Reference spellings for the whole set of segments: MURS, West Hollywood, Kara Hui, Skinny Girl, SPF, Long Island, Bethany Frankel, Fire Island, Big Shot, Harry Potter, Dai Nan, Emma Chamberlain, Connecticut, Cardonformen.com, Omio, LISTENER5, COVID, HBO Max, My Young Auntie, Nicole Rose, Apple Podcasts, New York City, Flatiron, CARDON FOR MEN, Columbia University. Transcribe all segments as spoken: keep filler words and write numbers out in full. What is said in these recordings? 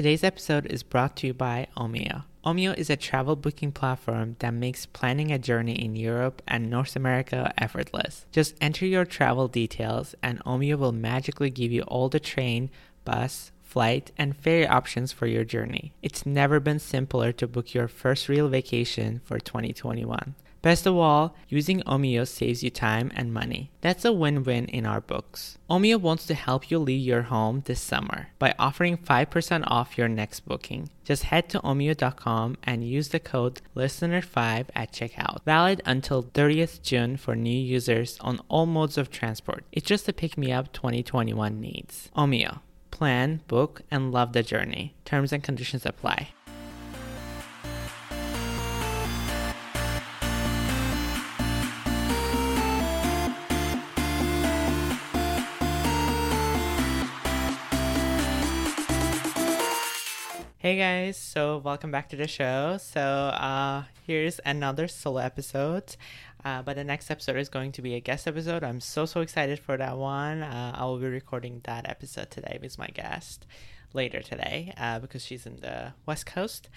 Today's episode is brought to you by Omio. Omio is a travel booking platform that makes planning a journey in Europe and North America effortless. Just enter your travel details and Omio will magically give you all the train, bus, flight, and ferry options for your journey. It's never been simpler to book your first real vacation for twenty twenty-one. Best of all, using Omio saves you time and money. That's a win-win in our books. Omio wants to help you leave your home this summer by offering five percent off your next booking. Just head to omio dot com and use the code listener five at checkout. Valid until thirtieth of June for new users on all modes of transport. It's just a pick-me-up twenty twenty-one needs. Omio. Plan, book, and love the journey. Terms and conditions apply. Hey guys, so welcome back to the show. So uh, here's another solo episode, uh, but the next episode is going to be a guest episode. I'm so, so excited for that one. Uh, I will be recording that episode today with my guest later today uh, because she's in the West Coast.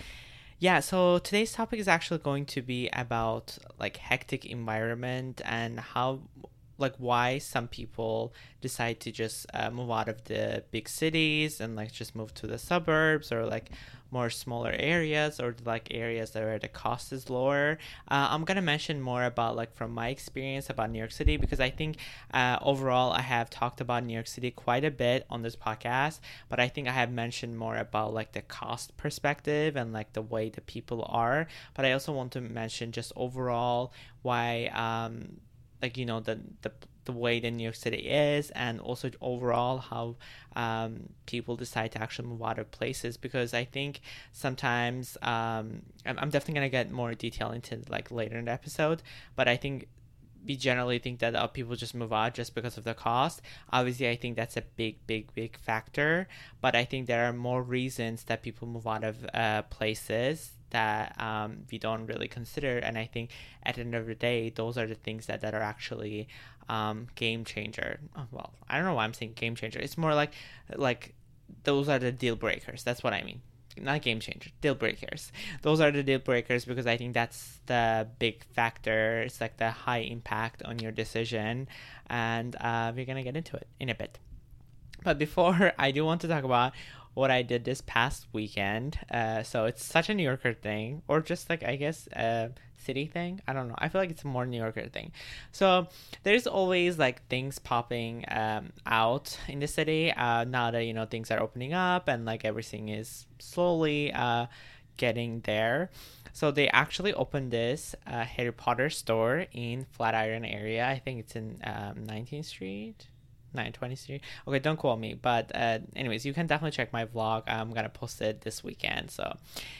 Yeah, so today's topic is actually going to be about like hectic environment and how... like why some people decide to just uh, move out of the big cities and like just move to the suburbs or like more smaller areas or like areas that where the cost is lower. Uh, I'm going to mention more about like from my experience about New York City, because I think uh, overall I have talked about New York City quite a bit on this podcast, but I think I have mentioned more about like the cost perspective and like the way the people are. But I also want to mention just overall why, um, like, you know, the, the the way that New York City is, and also overall how um, people decide to actually move out of places, because I think sometimes, um, I'm, I'm definitely going to get more detail into like later in the episode, but I think we generally think that uh, people just move out just because of the cost. Obviously, I think that's a big, big, big factor, but I think there are more reasons that people move out of uh, places that um, we don't really consider. And I think at the end of the day, those are the things that, that are actually um, game changer. Oh, well, I don't know why I'm saying game changer. It's more like, like those are the deal breakers. That's what I mean. Not game changer, deal breakers. Those are the deal breakers, because I think that's the big factor. It's like the high impact on your decision. And uh, we're going to get into it in a bit. But before, I do want to talk about what I did this past weekend. Uh, so it's such a New Yorker thing, or just like, I guess, a city thing. I don't know. I feel like it's a more New Yorker thing. So there's always like things popping um, out in the city uh, now that, you know, things are opening up and like everything is slowly uh, getting there. So they actually opened this uh, Harry Potter store in Flatiron area. I think it's in um, nineteenth street. nine twenty-three. Okay, don't call me, but uh anyways, you can definitely check my vlog. I'm gonna post it this weekend. So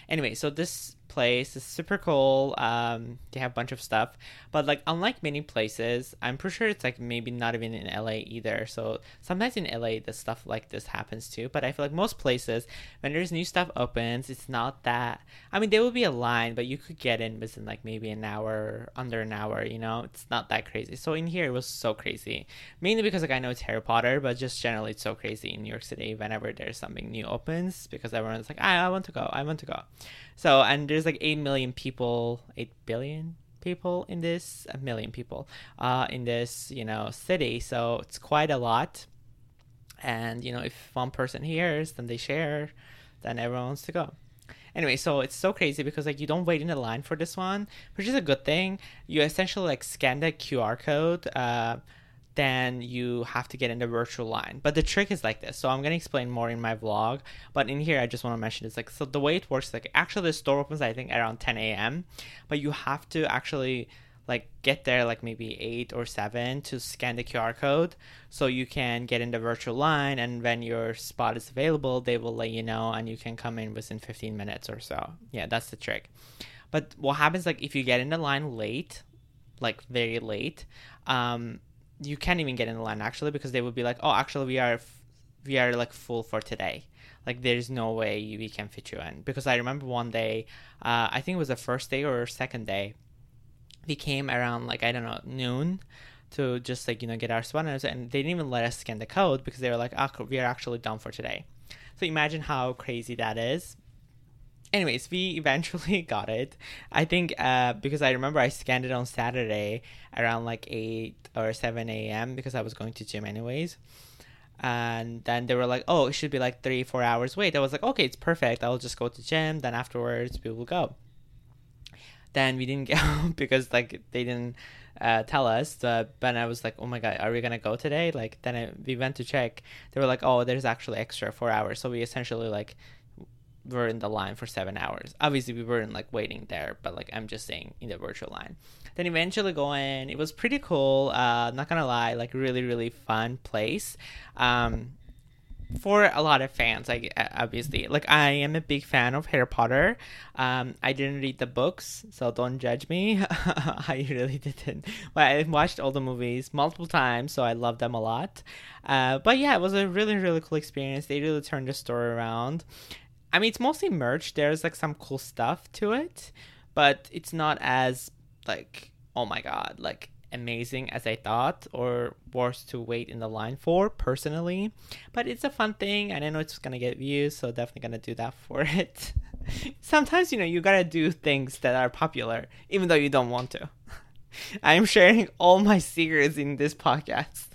anyway, so this place is super cool. Um they have a bunch of stuff, but like unlike many places, I'm pretty sure it's like maybe not even in L A either. So sometimes in L A the stuff like this happens too, but I feel like most places when there's new stuff opens, it's not that, I mean, there will be a line, but you could get in within like maybe an hour, under an hour, you know, it's not that crazy. So in here it was so crazy, mainly because like I know it's Harry Potter, but just generally it's so crazy in New York City whenever there's something new opens, because everyone's like, I, I want to go, I want to go. So, and there's like eight million people, eight billion people in this, a million people uh, in this, you know, city. So it's quite a lot. And, you know, if one person hears, then they share, then everyone wants to go. Anyway, so it's so crazy because like you don't wait in the line for this one, which is a good thing. You essentially like scan the Q R code, uh, then you have to get in the virtual line. But the trick is like this. So I'm going to explain more in my vlog, but in here, I just want to mention it's like, so the way it works, like actually the store opens, I think around ten a.m., but you have to actually like get there like maybe eight or seven to scan the Q R code so you can get in the virtual line, and when your spot is available, they will let you know and you can come in within fifteen minutes or so. Yeah, that's the trick. But what happens like if you get in the line late, like very late, um, you can't even get in the line actually, because they would be like, oh, actually we are, f- we are like full for today. Like there's no way you, we can fit you in. Because I remember one day, uh, I think it was the first day or second day, we came around like, I don't know, noon to just like, you know, get our sweaters, and they didn't even let us scan the code because they were like, oh, we are actually done for today. So imagine how crazy that is. Anyways, we eventually got it. I think uh, because I remember I scanned it on Saturday around like eight or seven a.m. because I was going to gym anyways. And then they were like, oh, it should be like three, four hours wait. I was like, okay, it's perfect. I'll just go to gym. Then afterwards, we will go. Then we didn't go because like they didn't uh, tell us. But then I was like, oh my God, are we going to go today? Like then I, we went to check. They were like, oh, there's actually extra four hours. So we essentially like... we're in the line for seven hours. Obviously we weren't like waiting there, but like I'm just saying in the virtual line. Then eventually going, it was pretty cool, uh not gonna lie, like really really fun place um for a lot of fans. Like obviously like I am a big fan of Harry Potter. um I didn't read the books, so don't judge me. I really didn't, but I watched all the movies multiple times, so I love them a lot. Uh but yeah, it was a really really cool experience. They really turned the story around. I mean, it's mostly merch. There's like some cool stuff to it, but it's not as like, oh my God, like amazing as I thought or worth to wait in the line for personally. But it's a fun thing and I know it's going to get views, so definitely going to do that for it. Sometimes, you know, you got to do things that are popular, even though you don't want to. I'm sharing all my secrets in this podcast.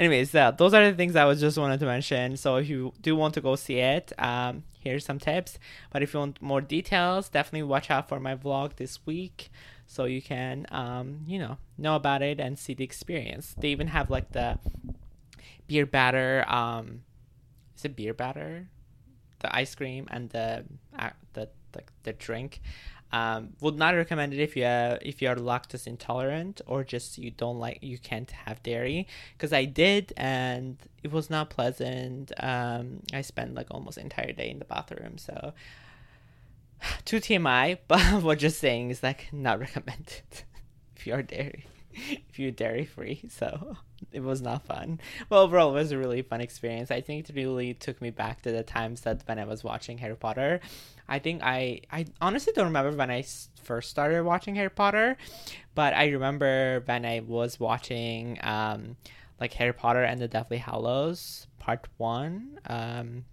Anyways, uh, those are the things I was just wanted to mention. So if you do want to go see it, um, here's some tips. But if you want more details, definitely watch out for my vlog this week so you can, um, you know, know about it and see the experience. They even have like the beer batter. Um, is it beer batter? The ice cream and the uh, the like the, the drink. Um, would not recommend it if you uh, if you are lactose intolerant or just you don't like you can't have dairy, because I did and it was not pleasant. Um, I spent like almost entire day in the bathroom, so too T M I. But what just saying is like not recommended if you are dairy if you're dairy free. So it was not fun. But overall, it was a really fun experience. I think it really took me back to the times that when I was watching Harry Potter. I think I, I honestly don't remember when I first started watching Harry Potter, but I remember when I was watching um, like Harry Potter and the Deathly Hallows part one. Um,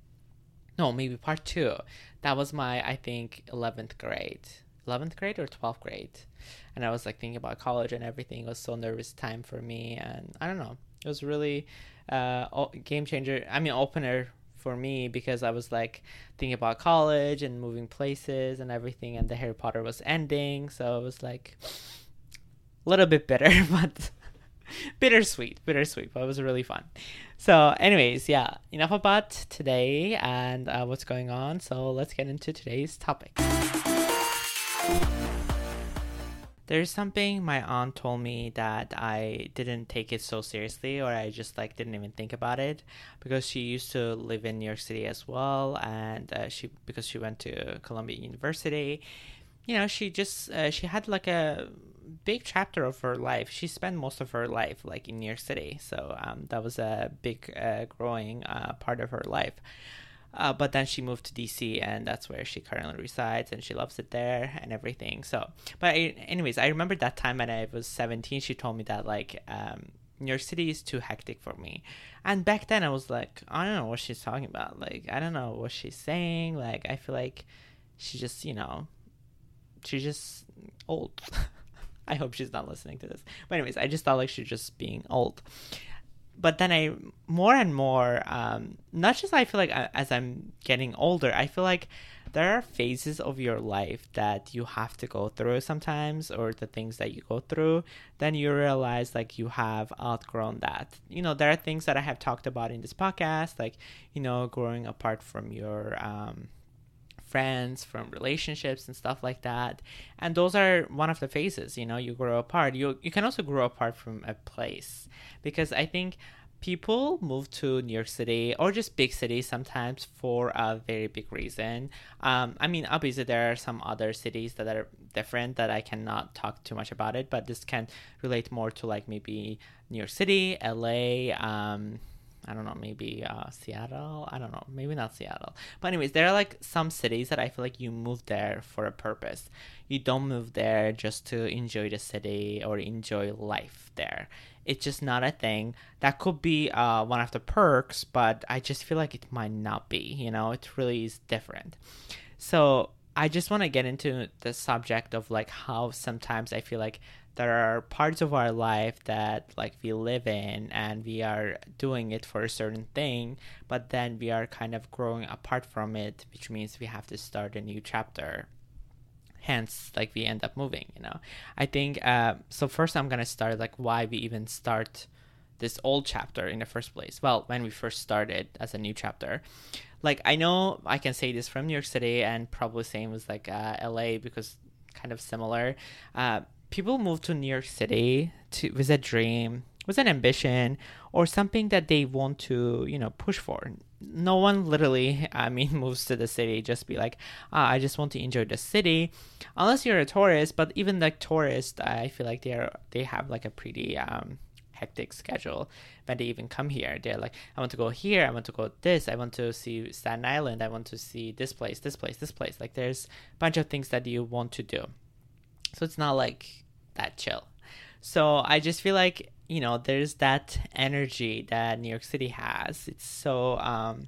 no, maybe part two. That was my, I think, eleventh grade. eleventh grade or twelfth grade. And I was like thinking about college and everything. It was so nervous time for me. And I don't know. It was really uh, game changer. I mean, opener for me, because I was like thinking about college and moving places and everything, and the Harry Potter was ending, so it was like a little bit bitter, but bittersweet bittersweet but it was really fun. So anyways, yeah, enough about today and uh, what's going on. So let's get into today's topic. There's something my aunt told me that I didn't take it so seriously, or I just like didn't even think about it, because she used to live in New York City as well, and uh, she because she went to Columbia University, you know, she just uh, she had like a big chapter of her life. She spent most of her life like in New York City, so um, that was a big uh, growing uh, part of her life. Uh, but then she moved to D C, and that's where she currently resides, and she loves it there and everything. So, but I, anyways, I remember that time when I was seventeen, she told me that like um, New York City is too hectic for me. And back then I was like, I don't know what she's talking about. Like, I don't know what she's saying. Like, I feel like she just, you know, she's just old. I hope she's not listening to this. But anyways, I just thought like she's just being old. But then I more and more, um, not just I feel like I, as I'm getting older, I feel like there are phases of your life that you have to go through sometimes, or the things that you go through, then you realize like you have outgrown that. You know, there are things that I have talked about in this podcast, like, you know, growing apart from your um, friends, from relationships and stuff like that. And those are one of the phases, you know, you grow apart. You you can also grow apart from a place, because I think people move to New York City or just big cities sometimes for a very big reason. Um, I mean, obviously there are some other cities that are different that I cannot talk too much about it, but this can relate more to like maybe New York City, L A, um, I don't know, maybe uh, Seattle. I don't know. Maybe not Seattle. But anyways, there are like some cities that I feel like you move there for a purpose. You don't move there just to enjoy the city or enjoy life there. It's just not a thing. That could be uh, one of the perks, but I just feel like it might not be, you know, it really is different. So I just want to get into the subject of like how sometimes I feel like there are parts of our life that like we live in and we are doing it for a certain thing, but then we are kind of growing apart from it, which means we have to start a new chapter. Hence, like we end up moving, you know, I think. Uh, so first I'm going to start like why we even start this old chapter in the first place. Well, when we first started as a new chapter, like I know I can say this from New York City and probably same as like uh, L A because kind of similar. Uh, people move to New York City to, with a dream, with an ambition or something that they want to, you know, push for. No one literally, I mean, moves to the city, just be like, ah, I just want to enjoy the city, unless you're a tourist. But even like tourists, I feel like they are, they have like a pretty um, hectic schedule when they even come here. They're like, I want to go here. I want to go this. I want to see Staten Island. I want to see this place, this place, this place. Like there's a bunch of things that you want to do. So it's not like that chill. So I just feel like, you know, there's that energy that New York City has. It's so, um,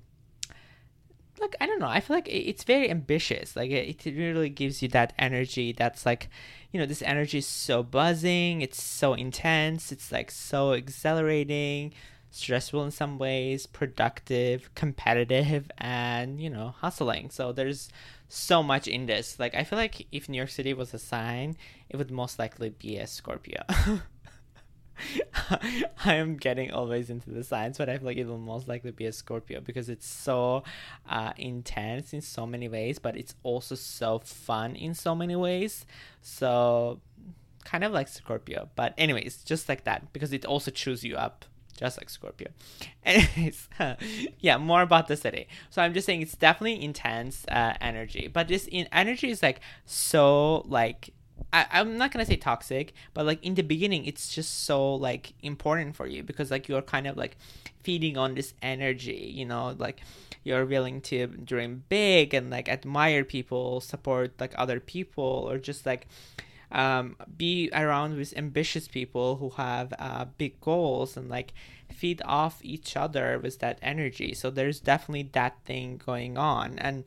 like, I don't know. I feel like it's very ambitious. Like, it, it really gives you that energy that's like, you know, this energy is so buzzing. It's so intense. It's like so exhilarating, stressful in some ways, productive, competitive, and, you know, hustling. So there's so much in this. Like, I feel like if New York City was a sign, it would most likely be a Scorpio. I am getting always into the signs, but I feel like it will most likely be a Scorpio because it's so uh, intense in so many ways, but it's also so fun in so many ways. So kind of like Scorpio, but anyways, just like that, because it also chews you up just like Scorpio. Anyways, yeah, more about the city. So I'm just saying it's definitely intense uh, energy, but this in- energy is like so like I, I'm not going to say toxic, but like in the beginning, it's just so like important for you because like you're kind of like feeding on this energy, you know, like you're willing to dream big and like admire people, support like other people, or just like um, be around with ambitious people who have uh, big goals and like feed off each other with that energy. So there's definitely that thing going on. And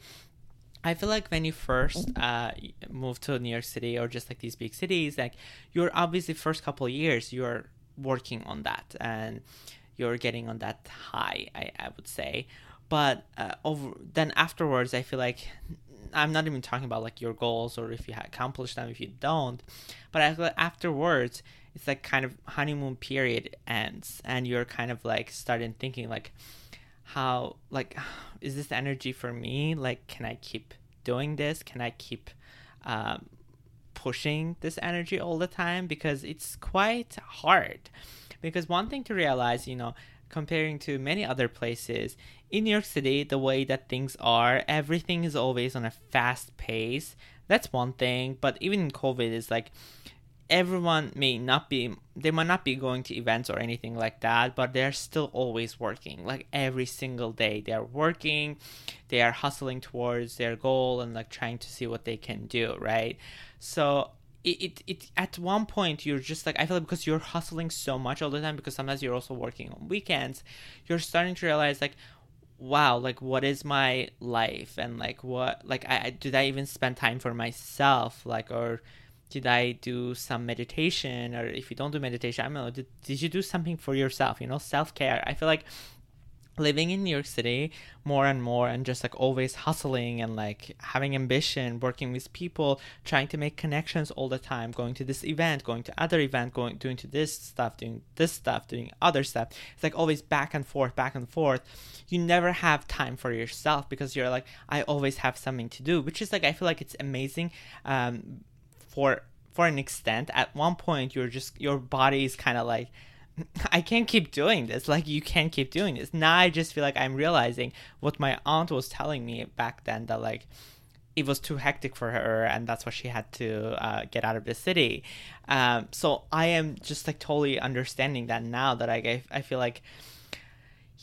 I feel like when you first uh, move to New York City or just like these big cities, like you're obviously first couple of years, you're working on that and you're getting on that high, I, I would say. But uh, over then afterwards, I feel like I'm not even talking about like your goals or if you accomplish them, if you don't. But I feel like afterwards, it's like kind of honeymoon period ends and you're kind of like starting thinking like, how, like, is this energy for me? Like, can I keep doing this? Can I keep um, pushing this energy all the time? Because it's quite hard. Because one thing to realize, you know, comparing to many other places, in New York City, the way that things are, everything is always on a fast pace. That's one thing. But even in COVID, it's like, everyone may not be, they might not be going to events or anything like that, but they're still always working. Like every single day they're working, they are hustling towards their goal and like trying to see what they can do, right? So it, it, it at one point you're just like, I feel like because you're hustling so much all the time, because sometimes you're also working on weekends, you're starting to realize like, wow, like what is my life? And like what, like I, I did I even spend time for myself? Like, or did I do some meditation? Or if you don't do meditation, I don't know, did, did you do something for yourself, you know, self-care? I feel like living in New York City more and more and just like always hustling and like having ambition, working with people, trying to make connections all the time, going to this event, going to other event, going, doing to this stuff, doing this stuff, doing other stuff. It's like always back and forth, back and forth. You never have time for yourself because you're like, I always have something to do, which is like, I feel like it's amazing. Um, for for an extent, at one point you're just, your body is kind of like, I can't keep doing this, like you can't keep doing this. Now I just feel like I'm realizing what my aunt was telling me back then, that like it was too hectic for her and that's why she had to uh, get out of the city. Um, so I am just like totally understanding that now, that I I feel like,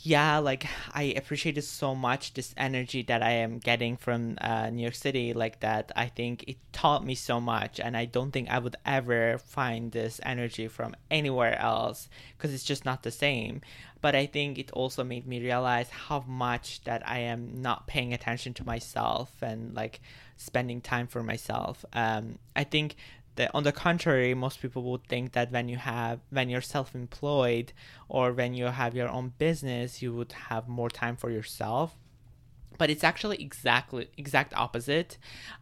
yeah, like I appreciated so much this energy that I am getting from uh, New York City, like that. I think it taught me so much, and I don't think I would ever find this energy from anywhere else, because it's just not the same. But I think it also made me realize how much that I am not paying attention to myself and like spending time for myself. Um, I think that on the contrary, most people would think that when you have, when you're self-employed or when you have your own business, you would have more time for yourself. But it's actually exactly exact opposite.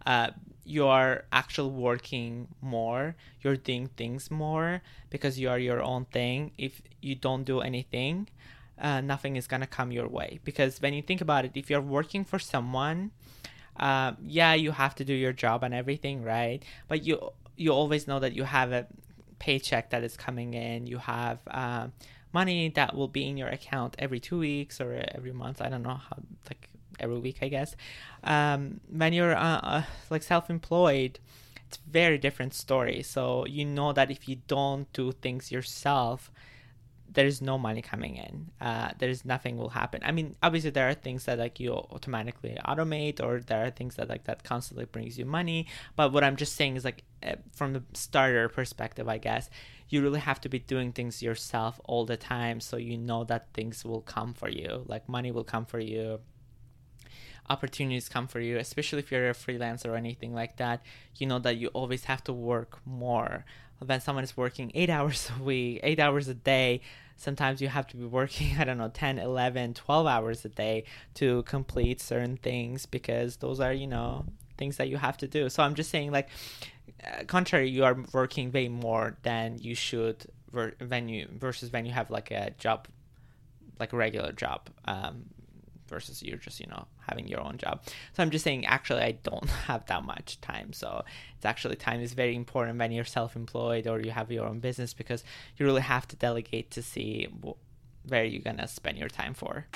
Uh, you are actually working more. You're doing things more because you are your own thing. If you don't do anything, uh, nothing is gonna come your way. Because when you think about it, if you're working for someone, uh, yeah, you have to do your job and everything, right? But you you always know that you have a paycheck that is coming in. You have uh, money that will be in your account every two weeks or every month. I don't know how, like, every week, I guess. Um, when you're uh, uh, like self-employed, it's a very different story. So you know that if you don't do things yourself, there is no money coming in. Uh, there is nothing will happen. I mean, obviously there are things that like you automatically automate, or there are things that like that constantly brings you money. But what I'm just saying is like uh, from the starter perspective, I guess, you really have to be doing things yourself all the time. So you know that things will come for you, like money will come for you. Opportunities come for you, especially if you're a freelancer or anything like that. You know that you always have to work more. When someone is working eight hours a week, eight hours a day, sometimes you have to be working, I don't know, ten, eleven, twelve hours a day to complete certain things, because those are, you know, things that you have to do. So I'm just saying, like, contrary, you are working way more than you should ver- when you versus when you have like a job, like a regular job, um versus you're just, you know, having your own job. So I'm just saying, actually, I don't have that much time. So it's actually, time is very important when you're self-employed or you have your own business, because you really have to delegate to see where you're going to spend your time for.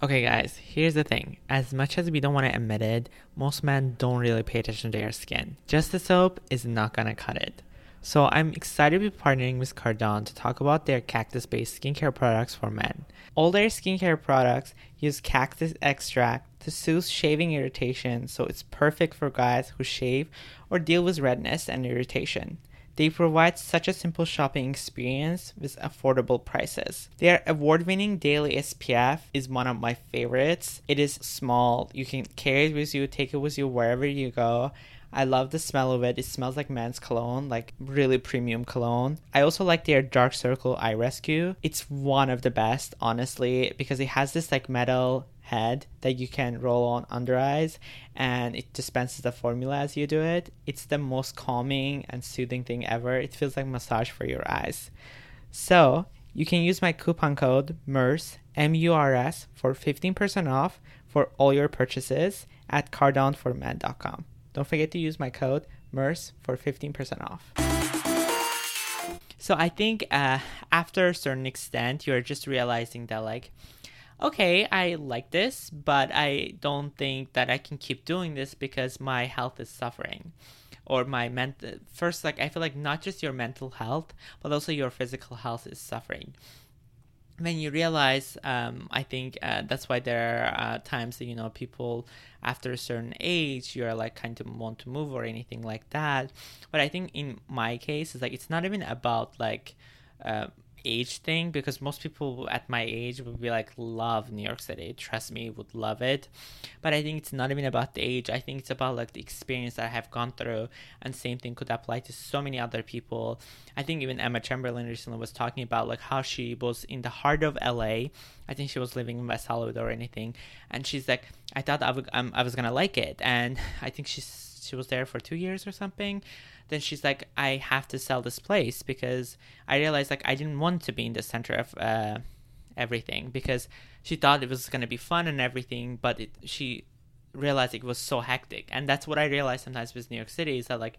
Okay, guys, here's the thing. As much as we don't want to admit it, most men don't really pay attention to their skin. Just the soap is not going to cut it. So I'm excited to be partnering with Cardon to talk about their cactus-based skincare products for men. All their skincare products use cactus extract to soothe shaving irritation, so it's perfect for guys who shave or deal with redness and irritation. They provide such a simple shopping experience with affordable prices. Their award-winning daily S P F is one of my favorites. It is small. You can carry it with you, take it with you wherever you go. I love the smell of it. It smells like men's cologne, like really premium cologne. I also like their Dark Circle Eye Rescue. It's one of the best, honestly, because it has this like metal head that you can roll on under eyes, and it dispenses the formula as you do it. It's the most calming and soothing thing ever. It feels like massage for your eyes. So you can use my coupon code M U R S, M U R S, for fifteen percent off for all your purchases at Cardon for men dot com. Don't forget to use my code M U R S for fifteen percent off. So I think uh, after a certain extent, you're just realizing that like, okay, I like this, but I don't think that I can keep doing this because my health is suffering. Or my mental, first, like I feel like not just your mental health, but also your physical health is suffering. When you realize, um, I think uh, that's why there are uh, times that, you know, people after a certain age, you're like kind of want to move or anything like that. But I think in my case, it's like it's not even about like uh, age thing, because most people at my age would be like, love New York City. Trust me, would love it. But I think it's not even about the age. I think it's about like the experience that I have gone through, and same thing could apply to so many other people. I think even Emma Chamberlain recently was talking about like how she was in the heart of L A. I think she was living in West Hollywood or anything, and she's like, I thought I would, um, I was gonna like it, and I think she's she was there for two years or something. Then she's like, I have to sell this place because I realized like I didn't want to be in the center of uh, everything, because she thought it was going to be fun and everything, but it, she realized it was so hectic. And that's what I realized sometimes with New York City, is that like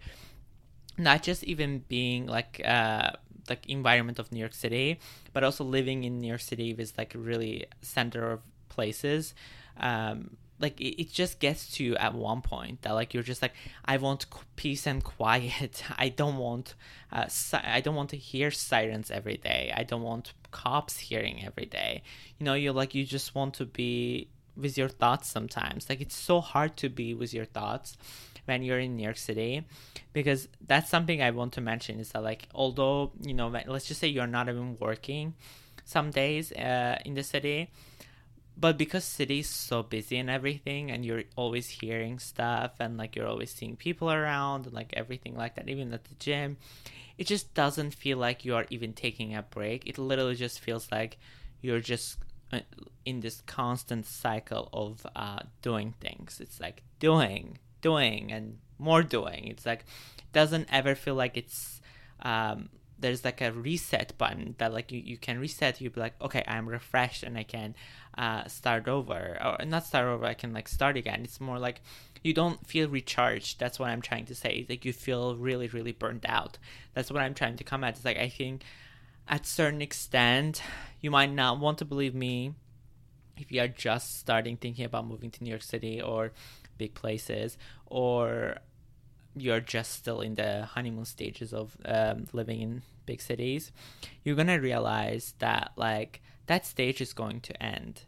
not just even being like uh, like environment of New York City, but also living in New York City is like really center of places. Um, like it, it just gets to you at one point that like you're just like, I want peace and quiet. I don't want uh, si- I don't want to hear sirens every day. I don't want cops hearing every day. You know, you're like, you just want to be with your thoughts sometimes. Like, it's so hard to be with your thoughts when you're in New York City, because that's something I want to mention is that like, although, you know, let's just say you're not even working some days uh, in the city, but because city is so busy and everything, and you're always hearing stuff and like you're always seeing people around and like everything like that, even at the gym, it just doesn't feel like you are even taking a break. It literally just feels like you're just in this constant cycle of uh, doing things. It's like doing, doing and more doing. It's like, doesn't ever feel like it's, um, there's like a reset button that like you, you can reset. You'd be like, okay, I'm refreshed and I can uh, start over, or not start over. I can like start again. It's more like you don't feel recharged. That's what I'm trying to say. It's like you feel really, really burned out. That's what I'm trying to come at. It's like, I think at certain extent, you might not want to believe me if you are just starting thinking about moving to New York City or big places, or you're just still in the honeymoon stages of um, living in big cities. You're going to realize that like that stage is going to end.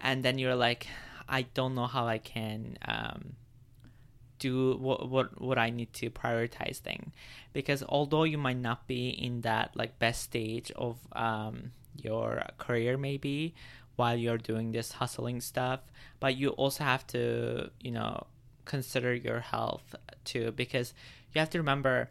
And then you're like, I don't know how I can um, do what, what, what I need to prioritize thing. Because although you might not be in that like best stage of um, your career maybe while you're doing this hustling stuff, but you also have to, you know, consider your health too, because you have to remember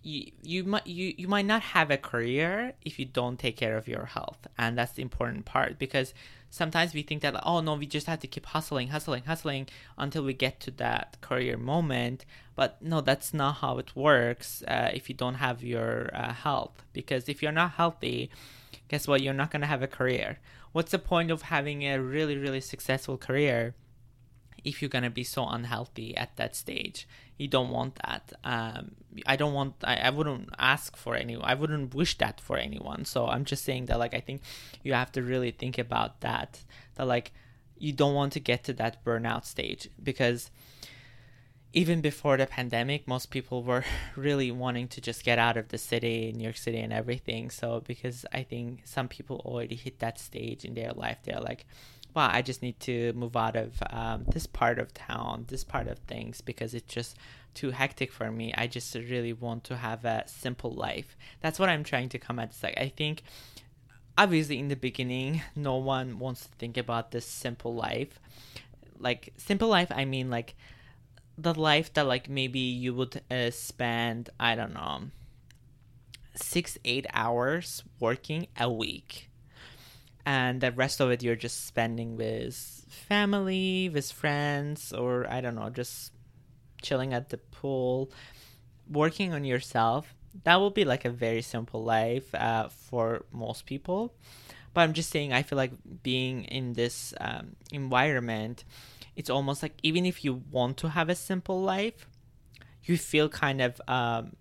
you you might you, you might not have a career if you don't take care of your health. And that's the important part, because sometimes we think that, oh no, we just have to keep hustling hustling hustling until we get to that career moment. But no, that's not how it works uh, if you don't have your uh, health, because if you're not healthy, guess what, you're not going to have a career. What's the point of having a really, really successful career if you're going to be so unhealthy at that stage? You don't want that. Um, I don't want, I, I wouldn't ask for any, I wouldn't wish that for anyone. So I'm just saying that like, I think you have to really think about that, that like, you don't want to get to that burnout stage, because even before the pandemic, most people were really wanting to just get out of the city, New York City and everything. So, because I think some people already hit that stage in their life. They're like, wow, I just need to move out of um, this part of town, this part of things, because it's just too hectic for me. I just really want to have a simple life. That's what I'm trying to come at. It's like, I think, obviously, in the beginning, no one wants to think about this simple life. Like, simple life, I mean, like, the life that, like, maybe you would uh, spend, I don't know, six, eight hours working a week. And the rest of it, you're just spending with family, with friends, or I don't know, just chilling at the pool, working on yourself. That will be like a very simple life uh, for most people. But I'm just saying, I feel like being in this um, environment, it's almost like even if you want to have a simple life, you feel kind of um,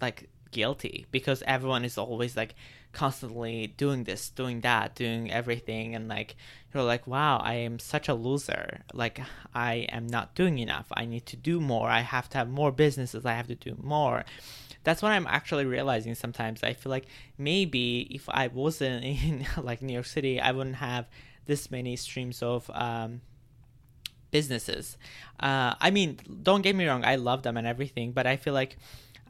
like guilty, because everyone is always like, constantly doing this, doing that, doing everything, and like you're like, wow, I am such a loser. Like, I am not doing enough. I need to do more. I have to have more businesses. I have to do more. That's what I'm actually realizing sometimes. I feel like maybe if I wasn't in like New York City, I wouldn't have this many streams of um businesses. uh I mean, don't get me wrong, I love them and everything, but I feel like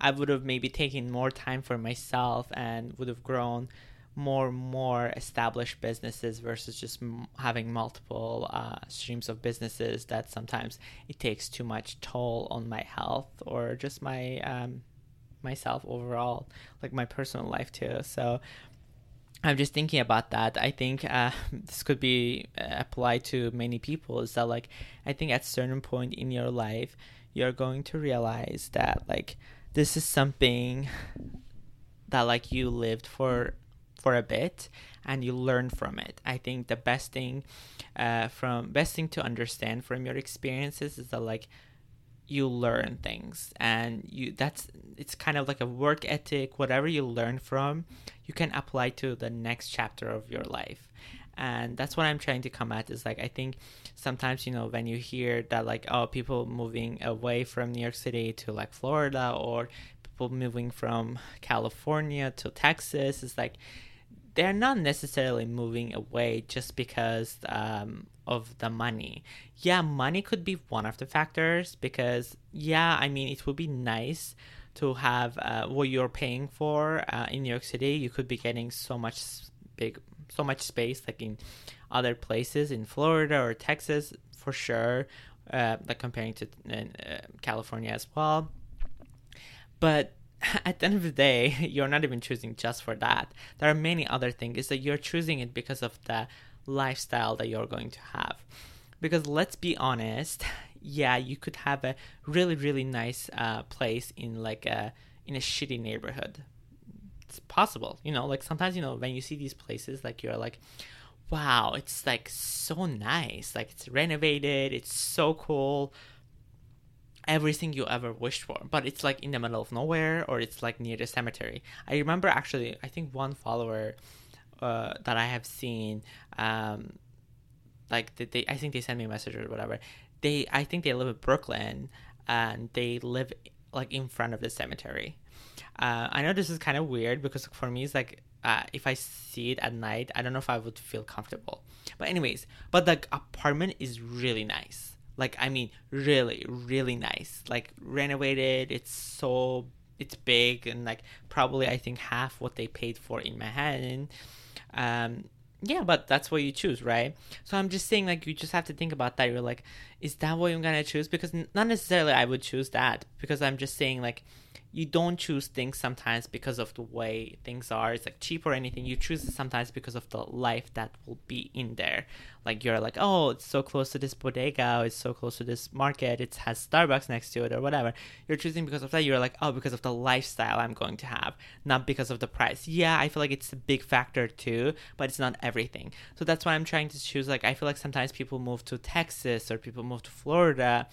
I would have maybe taken more time for myself and would have grown more more established businesses versus just m- having multiple uh, streams of businesses that sometimes it takes too much toll on my health or just my um, myself overall, like my personal life too. So I'm just thinking about that. I think uh, this could be applied to many people, is that like, I think at a certain point in your life, you're going to realize that like, this is something that like you lived for for a bit and you learn from it. I think the best thing uh, from best thing to understand from your experiences is that like you learn things, and you that's it's kind of like a work ethic. Whatever you learn from, you can apply to the next chapter of your life. And that's what I'm trying to come at, is like, I think sometimes, you know, when you hear that, like, oh, people moving away from New York City to like Florida, or people moving from California to Texas, it's like they're not necessarily moving away just because um, of the money. Yeah, money could be one of the factors, because, yeah, I mean, it would be nice to have uh, what you're paying for uh, in New York City. You could be getting so much big, so much space, like in other places in Florida or Texas, for sure, uh, like comparing to uh, California as well. But at the end of the day, you're not even choosing just for that. There are many other things. It's that you're choosing it because of the lifestyle that you're going to have. Because let's be honest, yeah, you could have a really, really nice uh, place in like a in a shitty neighborhood. It's possible, you know. Like sometimes, you know, when you see these places, like you're like, wow, it's like so nice. Like it's renovated. It's so cool. Everything you ever wished for, but it's like in the middle of nowhere, or it's like near the cemetery. I remember actually, I think one follower uh, that I have seen, um, like they, they, I think they sent me a message or whatever. They, I think they live in Brooklyn, and they live like in front of the cemetery. Uh, I know this is kind of weird, because for me, it's like uh, if I see it at night, I don't know if I would feel comfortable. But anyways, but the apartment is really nice. Like, I mean, really, really nice. Like, renovated. It's so, it's big. And, like, probably, I think, half what they paid for in Manhattan. Um, yeah, but that's what you choose, right? So I'm just saying, like, you just have to think about that. You're like, is that what I'm going to choose? Because not necessarily I would choose that. Because I'm just saying, like, you don't choose things sometimes because of the way things are. It's, like, cheap or anything. You choose it sometimes because of the life that will be in there. Like, you're like, oh, it's so close to this bodega, it's so close to this market, it has Starbucks next to it or whatever. You're choosing because of that. You're like, oh, because of the lifestyle I'm going to have, not because of the price. Yeah, I feel like it's a big factor too, but it's not everything. So that's why I'm trying to choose. Like, I feel like sometimes people move to Texas or people move to Florida,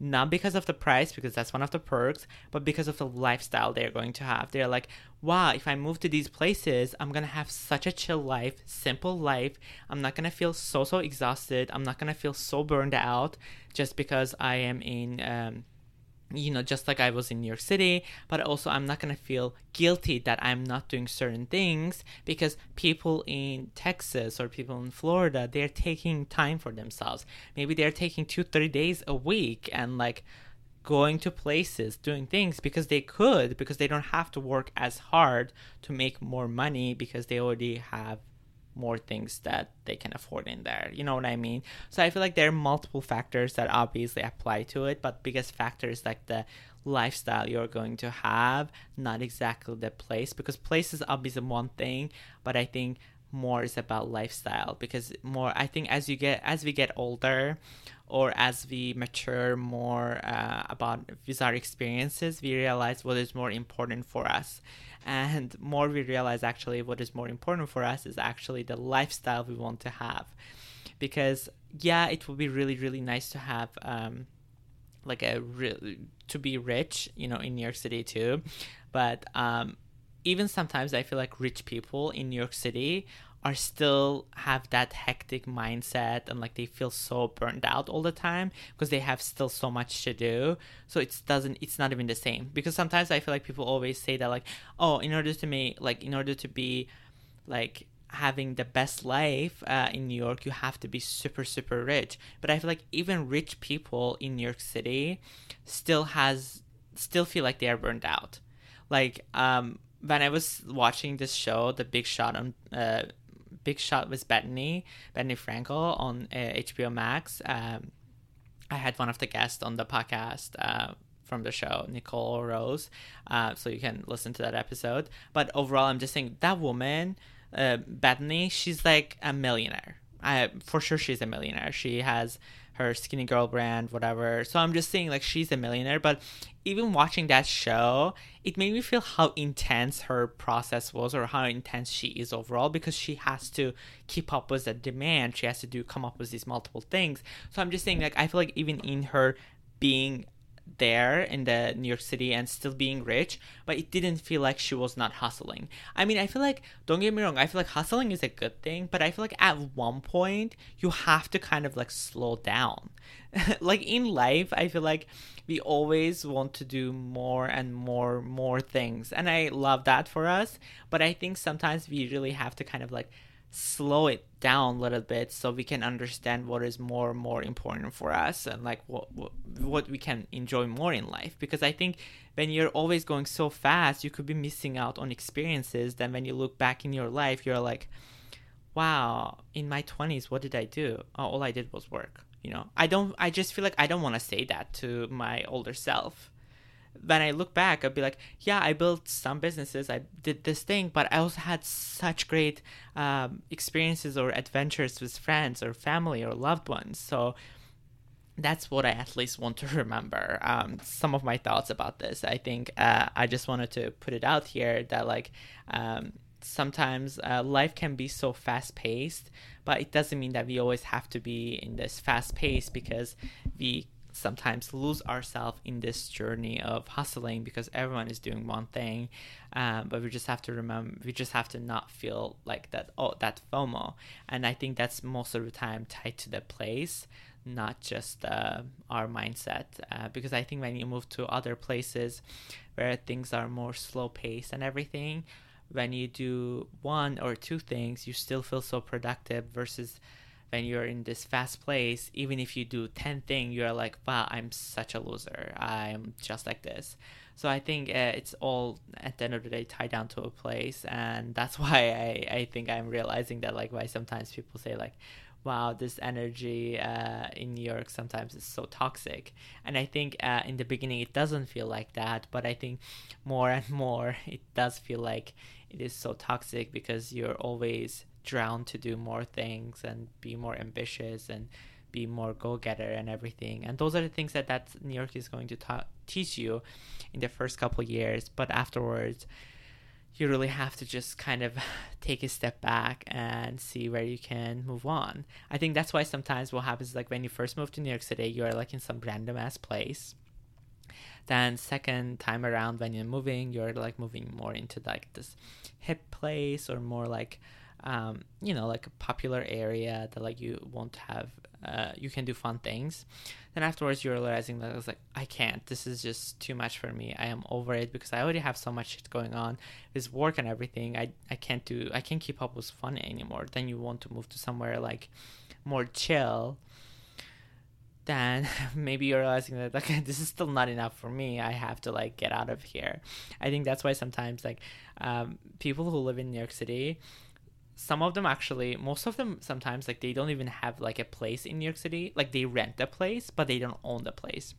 not because of the price, because that's one of the perks, but because of the lifestyle they're going to have. They're like, wow, if I move to these places, I'm going to have such a chill life, simple life. I'm not going to feel so, so exhausted. I'm not going to feel so burned out just because I am in, um, you know, just like I was in New York City. But also, I'm not going to feel guilty that I'm not doing certain things, because people in Texas or people in Florida, they're taking time for themselves. Maybe they're taking two, three days a week and like going to places, doing things because they could, because they don't have to work as hard to make more money, because they already have more things that they can afford in there. You know what I mean? So I feel like there are multiple factors that obviously apply to it, but biggest factor is like the lifestyle you're going to have, not exactly the place, because place is obviously one thing, but I think more is about lifestyle, because more, I think as you get, as we get older or as we mature more uh, about with our experiences, we realize what is more important for us. And more we realize actually what is more important for us is actually the lifestyle we want to have. Because, yeah, it would be really, really nice to have, um, like, a re- to be rich, you know, in New York City too. But um, even sometimes I feel like rich people in New York City are still have that hectic mindset, and like they feel so burned out all the time because they have still so much to do. So it's doesn't it's not even the same, because sometimes I feel like people always say that like, oh, in order to make like in order to be like having the best life uh, in New York, you have to be super, super rich. But I feel like even rich people in New York City still has still feel like they are burned out. Like um, when I was watching this show, The Big Shot on uh, Big Shot with Bethany, Bethany Frankel on uh, H B O Max. Um, I had one of the guests on the podcast uh, from the show, Nicole Rose. Uh, so you can listen to that episode. But overall, I'm just saying that woman, uh, Bethany, she's like a millionaire. I, for sure she's a millionaire. She has her Skinny Girl brand, whatever. So I'm just saying like she's a millionaire. But even watching that show, it made me feel how intense her process was, or how intense she is overall, because she has to keep up with the demand. She has to do come up with these multiple things. So I'm just saying like I feel like even in her being there in the New York City and still being rich, but it didn't feel like she was not hustling. I mean, I feel like, don't get me wrong, I feel like hustling is a good thing, but I feel like at one point you have to kind of like slow down. Like in life, I feel like we always want to do more and more, more things. And I love that for us, but I think sometimes we really have to kind of like slow it down a little bit so we can understand what is more and more important for us and like what, what what we can enjoy more in life. Because I think when you're always going so fast, you could be missing out on experiences. Then when you look back in your life, you're like, wow, in my twenties, what did I do? Oh, all I did was work. You know, I don't, I just feel like I don't want to say that to my older self. When I look back, I'd be like, yeah, I built some businesses, I did this thing, but I also had such great um, experiences or adventures with friends or family or loved ones. So that's what I at least want to remember. Um, some of my thoughts about this. I think uh, I just wanted to put it out here that like um, sometimes uh, life can be so fast paced, but it doesn't mean that we always have to be in this fast pace, because we sometimes lose ourselves in this journey of hustling because everyone is doing one thing. Um, but we just have to remember, we just have to not feel like that, oh, that FOMO. And I think that's most of the time tied to the place, not just uh, our mindset. Uh, because I think when you move to other places where things are more slow paced and everything, when you do one or two things, you still feel so productive, versus when you're in this fast place, even if you do ten things, you're like, wow, I'm such a loser. I'm just like this. So I think uh, it's all at the end of the day tied down to a place. And that's why I, I think I'm realizing that, like, why sometimes people say like, wow, this energy uh, in New York sometimes is so toxic. And I think uh, in the beginning it doesn't feel like that, but I think more and more it does feel like it is so toxic, because you're always drowned to do more things and be more ambitious and be more go-getter and everything. And those are the things that that New York is going to ta- teach you in the first couple years, but afterwards you really have to just kind of take a step back and see where you can move on. I think that's why sometimes what happens is, like, when you first move to New York City, you are like in some random ass place. Then second time around, when you're moving, you're like moving more into like this hip place, or more like Um, you know, like a popular area that like you won't have, uh, you can do fun things. Then afterwards you're realizing that I was like, I can't, this is just too much for me. I am over it, because I already have so much shit going on with work and everything. I, I can't do, I can't keep up with fun anymore. Then you want to move to somewhere like more chill. Then maybe you're realizing that, okay, this is still not enough for me. I have to like get out of here. I think that's why sometimes like um, people who live in New York City, some of them actually, most of them sometimes, like, they don't even have, like, a place in New York City. Like, they rent a place, but they don't own the place.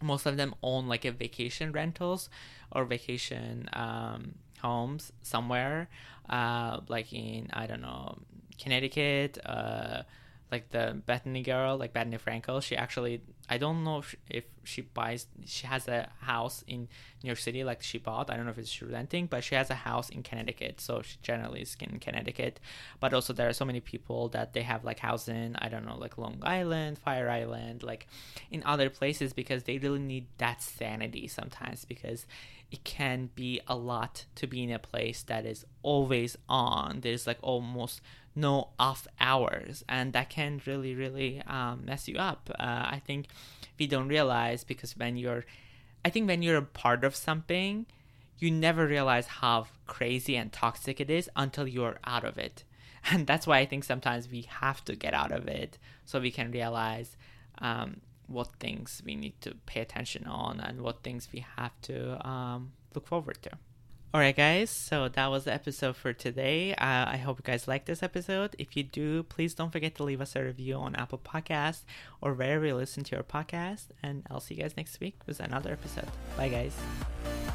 Most of them own, like, a vacation rentals or vacation um, homes somewhere. Uh, like in, I don't know, Connecticut, uh, like the Bethany girl, like Bethany Frankel. She actually, I don't know if she, if she buys, she has a house in New York City, like she bought. I don't know if it's renting, but she has a house in Connecticut. So she generally is in Connecticut. But also there are so many people that they have like house in, I don't know, like Long Island, Fire Island, like in other places, because they really need that sanity sometimes, because it can be a lot to be in a place that is always on. There's like almost no off hours, and that can really, really um, mess you up. Uh, I think we don't realize, because when you're, I think when you're a part of something, you never realize how crazy and toxic it is until you're out of it. And that's why I think sometimes we have to get out of it so we can realize um, what things we need to pay attention on and what things we have to um, look forward to. Alright guys, so that was the episode for today. Uh, I hope you guys liked this episode. If you do, please don't forget to leave us a review on Apple Podcasts or wherever you listen to your podcast. And I'll see you guys next week with another episode. Bye guys.